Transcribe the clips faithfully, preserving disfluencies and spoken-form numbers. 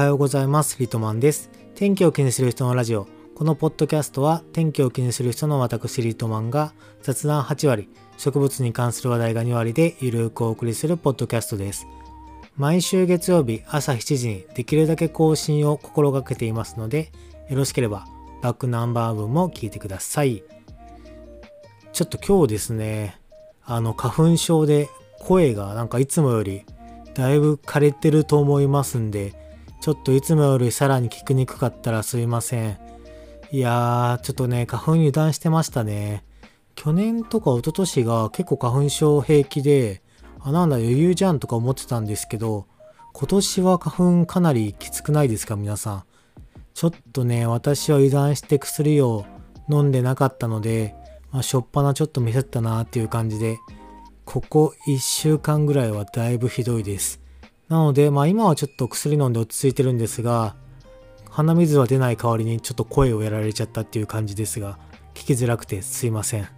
はようございます。リトマンです。天気を気にする人のラジオ。このポッドキャストは天気を気にする人の私リトマンが雑談はちわり、植物に関する話題がにわりでゆるくお送りするポッドキャストです。毎週月曜日朝しちじにできるだけ更新を心がけていますので、よろしければバックナンバー分も聞いてください。ちょっと今日ですね、あの花粉症で声がなんかいつもよりだいぶ枯れてると思いますんで、ちょっといつもよりさらに聞きにくかったらすいません。いやー、ちょっとね、花粉油断してましたね。去年とか一昨年が結構花粉症平気で、あ、なんだ余裕じゃんとか思ってたんですけど、今年は花粉かなりきつくないですか皆さん。ちょっとね、私は油断して薬を飲んでなかったので、まあ、しょっぱなちょっと見せたなーっていう感じで、ここいっしゅうかんぐらいはだいぶひどいです。なので、まあ今はちょっと薬飲んで落ち着いてるんですが、鼻水は出ない代わりにちょっと声をやられちゃったっていう感じですが、聞きづらくてすいません。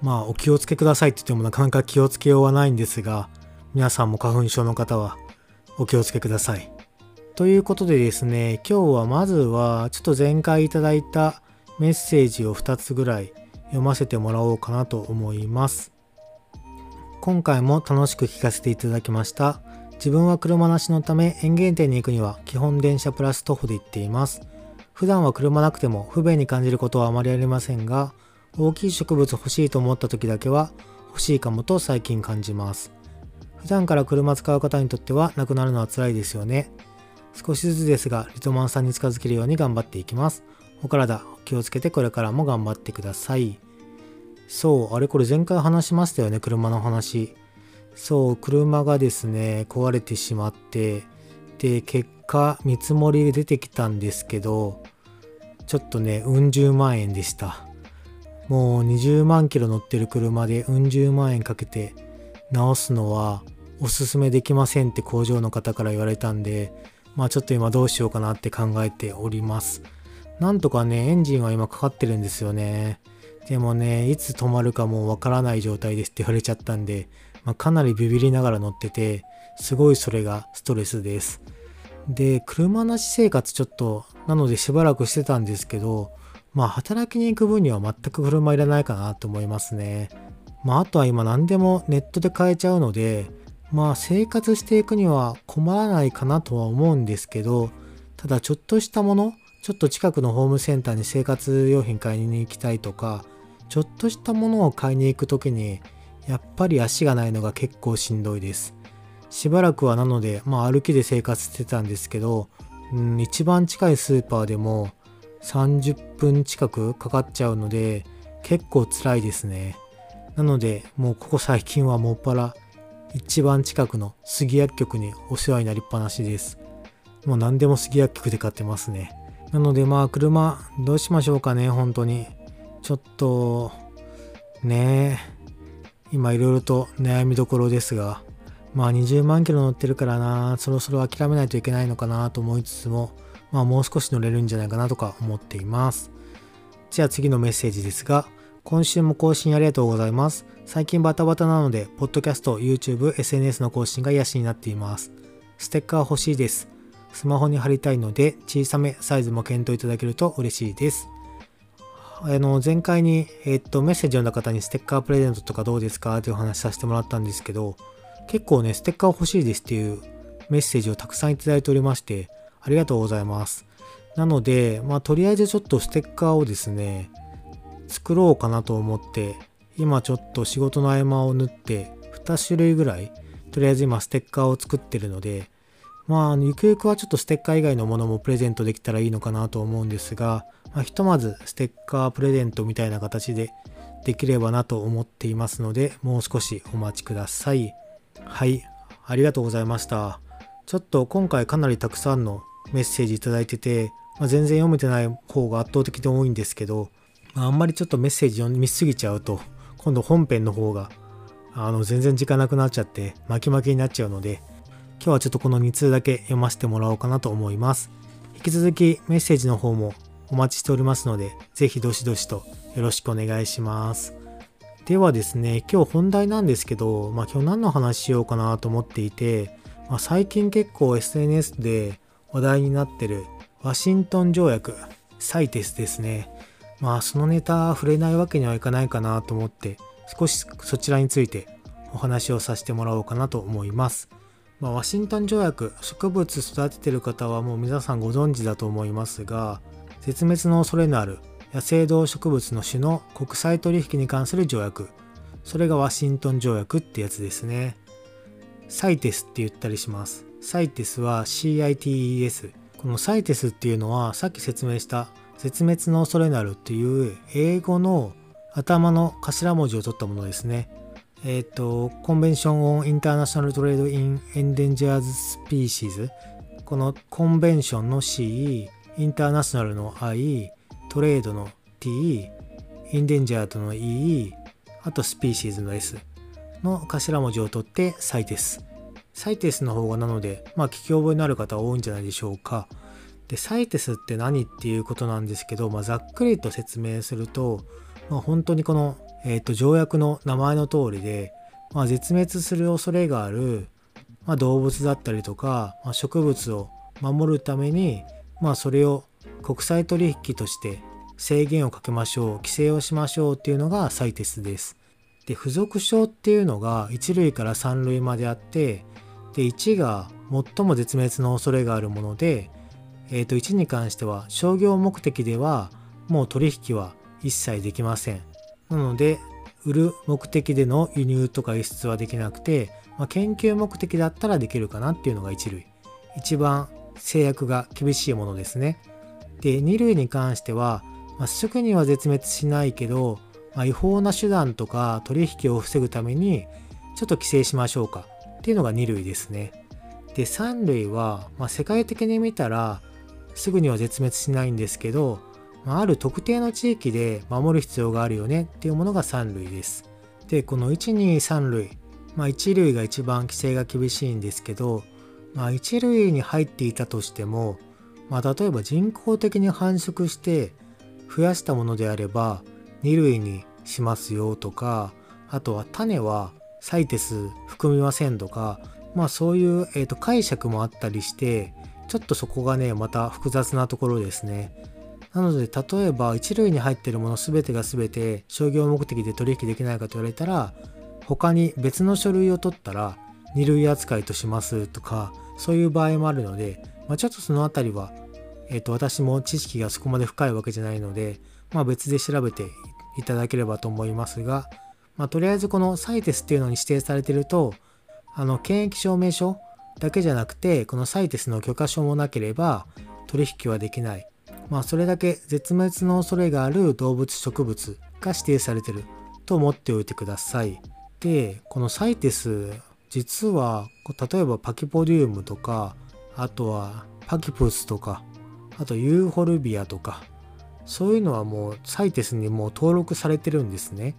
まあお気をつけくださいって言ってもなかなか気をつけようはないんですが、皆さんも花粉症の方はお気をつけください。ということでですね、今日はまずはちょっと前回いただいたメッセージをふたつぐらい読ませてもらおうかなと思います。今回も楽しく聞かせていただきました。自分は車なしのため園芸店に行くには基本電車プラス徒歩で行っています。普段は車なくても不便に感じることはあまりありませんが、大きい植物欲しいと思った時だけは欲しいかもと最近感じます。普段から車使う方にとってはなくなるのは辛いですよね。少しずつですがリトマンさんに近づけるように頑張っていきます。お体お気をつけてこれからも頑張ってください。そう、あれこれ前回話しましたよね、車の話。そう、車がですね、壊れてしまって、で、結果、見積もりで出てきたんですけど、ちょっとね、うん十万円でした。もうにじゅうまんキロ乗ってる車でうん十万円かけて直すのはおすすめできませんって工場の方から言われたんで、まあちょっと今どうしようかなって考えております。なんとかね、エンジンは今かかってるんですよね。でもね、いつ止まるかもうわからない状態ですって言われちゃったんで、まあ、かなりビビりながら乗ってて、すごいそれがストレスです。で、車なし生活ちょっと、なのでしばらくしてたんですけど、まあ働きに行く分には全く車いらないかなと思いますね。まああとは今何でもネットで買えちゃうので、まあ生活していくには困らないかなとは思うんですけど、ただちょっとしたもの、ちょっと近くのホームセンターに生活用品買いに行きたいとか、ちょっとしたものを買いに行くときにやっぱり足がないのが結構しんどいです。しばらくはなので、まあ、歩きで生活してたんですけど、うん、一番近いスーパーでもさんじゅっぷん近くかかっちゃうので結構辛いですね。なのでもうここ最近はもっぱら一番近くの杉薬局にお世話になりっぱなしです。もう何でも杉薬局で買ってますね。なのでまあ車どうしましょうかね。本当にちょっとねえ、今いろいろと悩みどころですが、まあにじゅうまんキロ乗ってるからな、そろそろ諦めないといけないのかなと思いつつも、まあもう少し乗れるんじゃないかなとか思っています。じゃあ次のメッセージですが、今週も更新ありがとうございます。最近バタバタなのでポッドキャスト、 YouTube、 エスエヌエス の更新が癒しになっています。ステッカー欲しいです。スマホに貼りたいので小さめサイズも検討いただけると嬉しいです。あの前回に、えっと、メッセージを読んだ方にステッカープレゼントとかどうですかという話させてもらったんですけど、結構ねステッカー欲しいですっていうメッセージをたくさんいただいておりまして、ありがとうございます。なのでまあとりあえずちょっとステッカーをですね作ろうかなと思って、今ちょっと仕事の合間を縫ってにしゅるいぐらいとりあえず今ステッカーを作ってるので、まあゆくゆくはちょっとステッカー以外のものもプレゼントできたらいいのかなと思うんですが、まあ、ひとまずステッカープレゼントみたいな形でできればなと思っていますので、もう少しお待ちください。はい、ありがとうございました。ちょっと今回かなりたくさんのメッセージいただいてて、まあ、全然読めてない方が圧倒的で多いんですけど、まあ、あんまりちょっとメッセージ読みすぎちゃうと、今度本編の方があの全然時間なくなっちゃって巻き巻きになっちゃうので、今日はちょっとこのにつうだけ読ませてもらおうかなと思います。引き続きメッセージの方もお待ちしておりますので、ぜひどしどしとよろしくお願いします。ではですね、今日本題なんですけど、まあ今日何の話しようかなと思っていて、まあ、最近結構 エスエヌエス で話題になってるワシントン条約 サイテス ですね。まあそのネタ触れないわけにはいかないかなと思って、少しそちらについてお話をさせてもらおうかなと思います。まあ、ワシントン条約、植物育ててる方はもう皆さんご存知だと思いますが、絶滅の恐れのある野生動植物の種の国際取引に関する条約、それがワシントン条約ってやつですね。サイテスって言ったりします。サイテスは シー アイ ティー イー エス。 この サイテスっていうのはさっき説明した絶滅の恐れのあるっていう英語の頭の頭文字を取ったものですね。えっと、コンベンション・オン・インターナショナル・トレード・イン・エンデンジャーズ・スピーシーズ。このコンベンションの シー、 インターナショナルの アイ、 トレードの ティー、 エンデンジャードの イー、 あとスピーシーズの エス の頭文字を取ってサイテス。サイテスの方がなので、まあ聞き覚えのある方多いんじゃないでしょうか。で、サイテスって何っていうことなんですけど、まあ、ざっくりと説明すると、まあ、本当にこのえーと条約の名前の通りで、まあ、絶滅する恐れがある、まあ、動物だったりとか、まあ、植物を守るために、まあ、それを国際取引として制限をかけましょう、規制をしましょうっていうのがサイテスです。で、付属章っていうのがいち類からさん類まであって、でいちが最も絶滅の恐れがあるもので、えーといちに関しては商業目的ではもう取引は一切できません。なので売る目的での輸入とか輸出はできなくて、まあ、研究目的だったらできるかなっていうのがいち類。一番制約が厳しいものですね。でに類に関しては、まあ、すぐには絶滅しないけど、まあ、違法な手段とか取引を防ぐためにちょっと規制しましょうかっていうのがに類ですね。でさん類は、まあ、世界的に見たらすぐには絶滅しないんですけど、ある特定の地域で守る必要があるよねっていうものがさん類です。で、このいち、に、さん類、まあ、いち類が一番規制が厳しいんですけど、まあ、いち類に入っていたとしても、まあ、例えば人工的に繁殖して増やしたものであればに類にしますよとか、あとは種はサイテス含みませんとか、まあ、そういう、えーと解釈もあったりして、ちょっとそこがねまた複雑なところですね。なので例えばいち類に入っているもの全てが全て商業目的で取引できないかと言われたら、他に別の書類を取ったらに類扱いとしますとか、そういう場合もあるので、まあ、ちょっとその辺りは、えーと、私も知識がそこまで深いわけじゃないので、まあ、別で調べていただければと思いますが、まあ、とりあえずこのサイテスっていうのに指定されていると、あの検疫証明書だけじゃなくてこのサイテスの許可証もなければ取引はできない。まあそれだけ絶滅の恐れがある動物植物が指定されてると思っておいてください。でこのサイテス実は例えばパキポディウムとか、あとはパキプスとか、あとユーフォルビアとか、そういうのはもうサイテスにもう登録されてるんですね。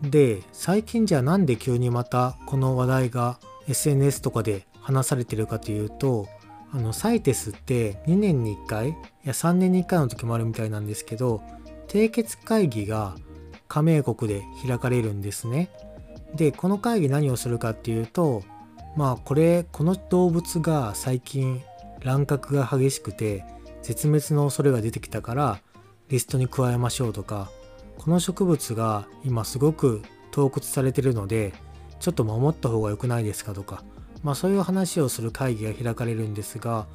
で最近じゃあなんで急にまたこの話題が エス エヌ エス とかで話されてるかというと、あのサイテスってにねんにいっかい、いやさんねんにいっかいの時もあるみたいなんですけど、締結会議が加盟国で開かれるんですね。でこの会議何をするかっていうと、まあこれこの動物が最近乱獲が激しくて絶滅の恐れが出てきたからリストに加えましょうとか、この植物が今すごく盗掘されてるのでちょっと守った方が良くないですかとか、まあそういう話をする会議が開かれるんですが、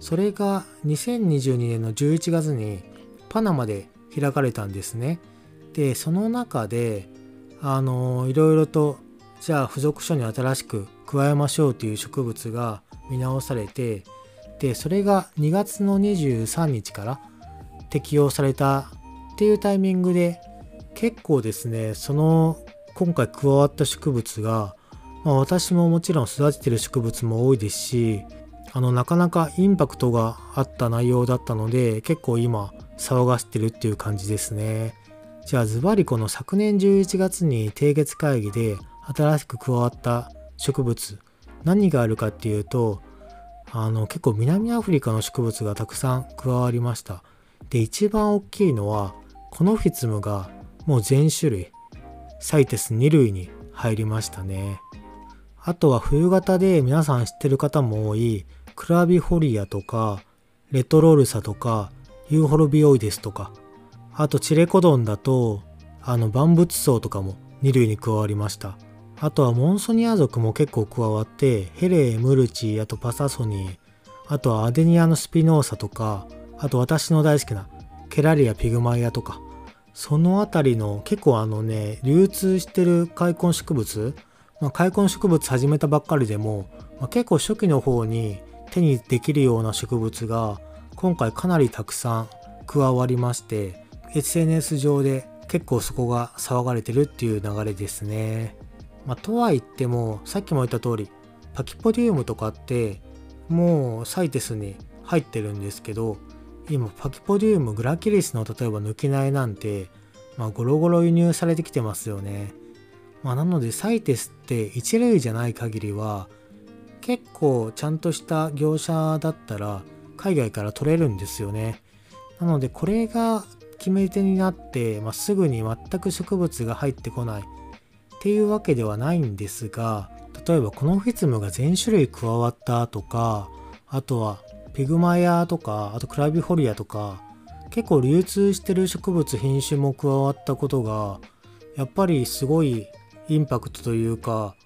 それがにせんにじゅうにねんのじゅういちがつにパナマで開かれたんですね。でその中であのいろいろとじゃあ付属書に新しく加えましょうという植物が見直されて、でそれがにがつのにじゅうさんにちから適用されたっていうタイミングで、結構ですねその今回加わった植物が、まあ、私ももちろん育ててる植物も多いですし、あのなかなかインパクトがあった内容だったので結構今騒がしてるっていう感じですね。じゃあズバリこの昨年じゅういちがつに締結会議で新しく加わった植物何があるかっていうと、あの結構南アフリカの植物がたくさん加わりました。で一番大きいのはコノフィツムがもう全種類サイテスに類に入りましたね。あとは冬型で皆さん知ってる方も多いクラビフォリアとかレトロールサとかユーフォルビオイデスとか、あとチレコドンだとあの万物層とかもに類に加わりました。あとはモンソニア族も結構加わって、ヘレ、ムルチ、あとパサソニー、あとはアデニアのスピノーサとか、あと私の大好きなケラリア、ピグマイアとか、そのあたりの結構あのね、流通してる開墾植物、まあ、開墾植物始めたばっかりでも、まあ、結構初期の方に手にできるような植物が今回かなりたくさん加わりまして、 エスエヌエス 上で結構そこが騒がれてるっていう流れですね。まあ、とは言ってもさっきも言った通りパキポディウムとかってもうサイテスに入ってるんですけど、今パキポディウム、グラキリスの例えば抜き苗なんて、まあ、ゴロゴロ輸入されてきてますよね。まあ、なのでサイテスって一例じゃない限りは結構ちゃんとした業者だったら海外から取れるんですよね。なのでこれが決め手になって、まあ、すぐに全く植物が入ってこないっていうわけではないんですが、例えばこのフィツムが全種類加わったとか、あとはピグマヤとか、あとクラビフォリアとか、結構流通してる植物品種も加わったことがやっぱりすごいインパクトというか、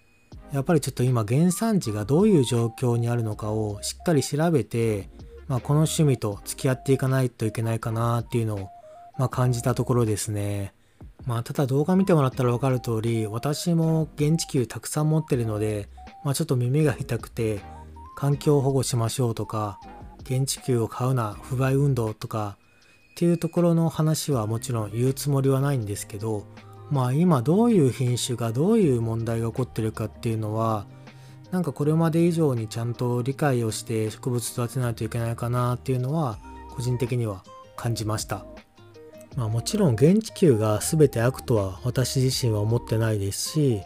やっぱりちょっと今原産地がどういう状況にあるのかをしっかり調べて、まあ、この趣味と付き合っていかないといけないかなっていうのをまあ感じたところですね。まあ、ただ動画見てもらったら分かる通り、私も現地球たくさん持ってるので、まあ、ちょっと耳が痛くて環境保護しましょうとか、現地球を買うな不買運動とかっていうところの話はもちろん言うつもりはないんですけど、まあ今どういう品種がどういう問題が起こってるかっていうのは、なんかこれまで以上にちゃんと理解をして植物育てないといけないかなっていうのは個人的には感じました。まあ、もちろん現地球が全て悪とは私自身は思ってないですし、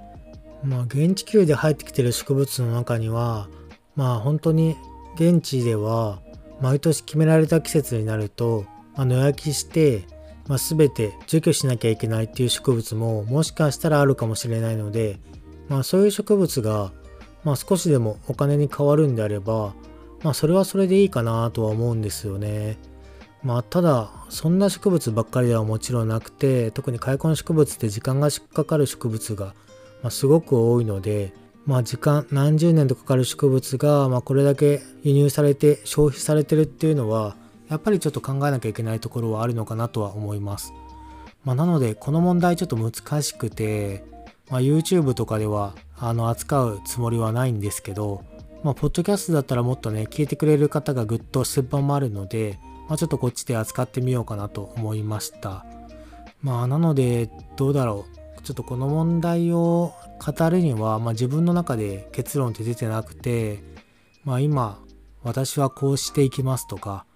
まあ、現地球で生えてきてる植物の中には、まあ本当に現地では毎年決められた季節になると、まあ、野焼きして、まあ、全て除去しなきゃいけないっていう植物ももしかしたらあるかもしれないので、まあ、そういう植物が、まあ、少しでもお金に変わるんであれば、まあ、それはそれでいいかなとは思うんですよね。まあ、ただそんな植物ばっかりではもちろんなくて、特に開墾植物って時間がかかる植物が、まあ、すごく多いので、まあ、時間何十年とかかる植物が、まあ、これだけ輸入されて消費されてるっていうのはやっぱりちょっと考えなきゃいけないところはあるのかなとは思います。まあ、なのでこの問題ちょっと難しくて、まあ、YouTube とかではあの扱うつもりはないんですけど、まあ、ポッドキャストだったらもっとね聞いてくれる方がぐっとすっぱまるので、まあ、ちょっとこっちで扱ってみようかなと思いました。まあなのでどうだろう。ちょっとこの問題を語るには、まあ、自分の中で結論って出てなくて、まあ今私はこうしていきますとか、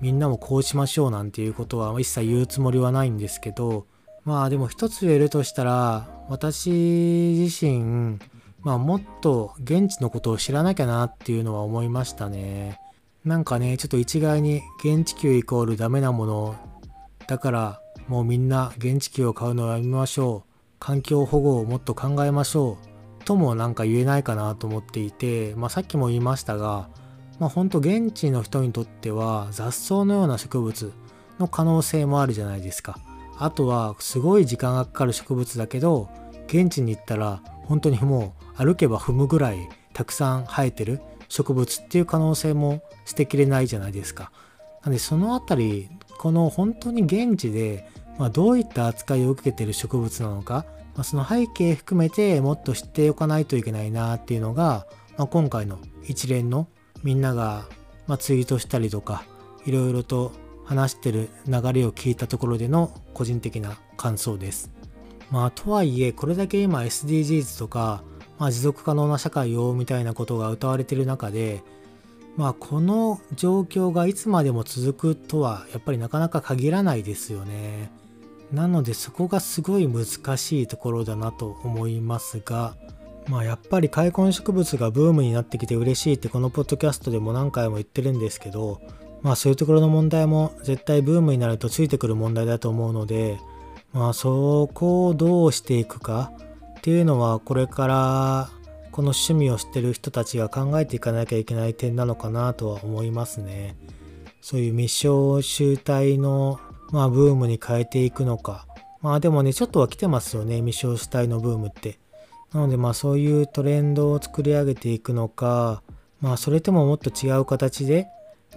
みんなもこうしましょうなんていうことは一切言うつもりはないんですけど、まあでも一つ言えるとしたら、私自身、まあもっと現地のことを知らなきゃなっていうのは思いましたね。なんかね、ちょっと一概に現地球イコールダメなものだからもうみんな現地球を買うのをやめましょう、環境保護をもっと考えましょうともなんか言えないかなと思っていて、まあ、さっきも言いましたが、まあ、ほんと現地の人にとっては雑草のような植物の可能性もあるじゃないですか。あとはすごい時間がかかる植物だけど、現地に行ったら本当にもう歩けば踏むぐらいたくさん生えてる植物っていう可能性も捨てきれないじゃないですか。なのでそのあたり、この本当に現地で、まあ、どういった扱いを受けている植物なのか、まあ、その背景含めてもっと知っておかないといけないなっていうのが、まあ、今回の一連のみんなが、まあ、ツイートしたりとかいろいろと話してる流れを聞いたところでの個人的な感想です。まあとはいえこれだけ今 エスディージーズ とか、まあ、持続可能な社会をみたいなことが謳われている中で、まあ、この状況がいつまでも続くとはやっぱりなかなか限らないですよね。なのでそこがすごい難しいところだなと思いますが、まあ、やっぱり開墾植物がブームになってきて嬉しいってこのポッドキャストでも何回も言ってるんですけど、まあ、そういうところの問題も絶対ブームになるとついてくる問題だと思うので、まあ、そこをどうしていくかっていうのはこれからこの趣味をしてる人たちが考えていかなきゃいけない点なのかなとは思いますね。そういう密集集体の、まあ、ブームに変えていくのか。まあでもね、ちょっとは来てますよね、密集主体のブームって。なのでまあそういうトレンドを作り上げていくのか、まあそれとももっと違う形で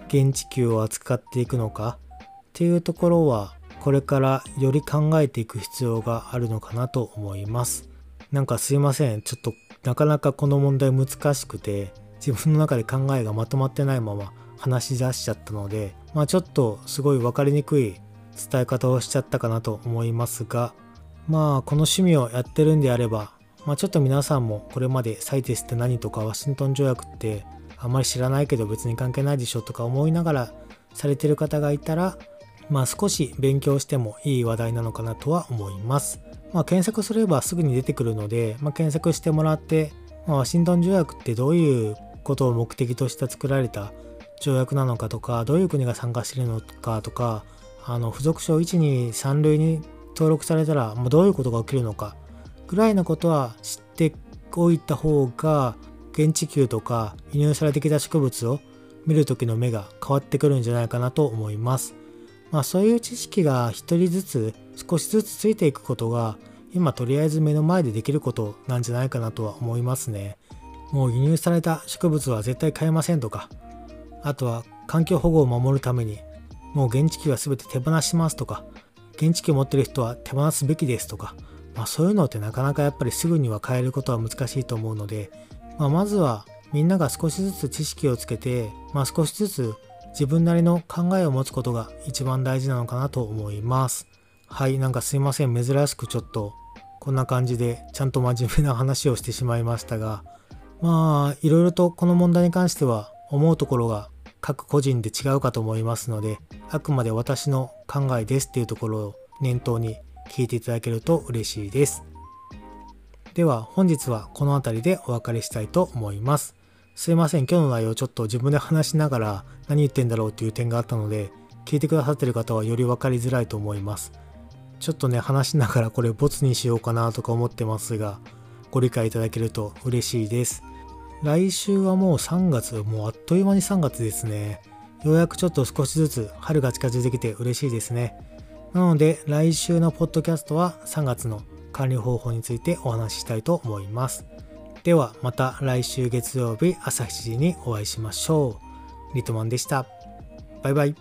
現地球を扱っていくのかっていうところは、これからより考えていく必要があるのかなと思います。なんかすいません、ちょっとなかなかこの問題難しくて、自分の中で考えがまとまってないまま話し出しちゃったので、まあちょっとすごい分かりにくい伝え方をしちゃったかなと思いますが、まあこの趣味をやってるんであれば、まあ、ちょっと皆さんもこれまでサイテスって何とかワシントン条約ってあんまり知らないけど別に関係ないでしょとか思いながらされてる方がいたら、まあ少し勉強してもいい話題なのかなとは思います。まあ、検索すればすぐに出てくるので、まあ、検索してもらって、まあ、ワシントン条約ってどういうことを目的として作られた条約なのかとか、どういう国が参加しているのかとか、あの付属章いちにさん類に登録されたら、まあ、どういうことが起きるのかぐらいのことは知っておいた方が、現地球とか輸入されてきた植物を見る時の目が変わってくるんじゃないかなと思います。まあそういう知識が一人ずつ少しずつついていくことが、今とりあえず目の前でできることなんじゃないかなとは思いますね。もう輸入された植物は絶対買えませんとか、あとは環境保護を守るためにもう現地球は全て手放しますとか、現地球を持ってる人は手放すべきですとか、まあそういうのってなかなかやっぱりすぐには変えることは難しいと思うので、まあ、まずはみんなが少しずつ知識をつけて、まあ、少しずつ自分なりの考えを持つことが一番大事なのかなと思います。はい、なんかすいません、珍しくちょっとこんな感じでちゃんと真面目な話をしてしまいましたが、まあいろいろとこの問題に関しては思うところが各個人で違うかと思いますので、あくまで私の考えですっていうところを念頭に聞いていただけると嬉しいです。では本日はこの辺りでお別れしたいと思います。すいません、今日の内容ちょっと自分で話しながら何言ってんだろうっていう点があったので、聞いてくださってる方はより分かりづらいと思います。ちょっとね、話しながらこれボツにしようかなとか思ってますが、ご理解いただけると嬉しいです。来週はもうさんがつ、もうあっという間にさんがつですね。ようやくちょっと少しずつ春が近づいてきて嬉しいですね。なので来週のポッドキャストはさんがつの管理方法についてお話ししたいと思います。ではまた来週月曜日朝しちじにお会いしましょう。リトマンでした。バイバイ。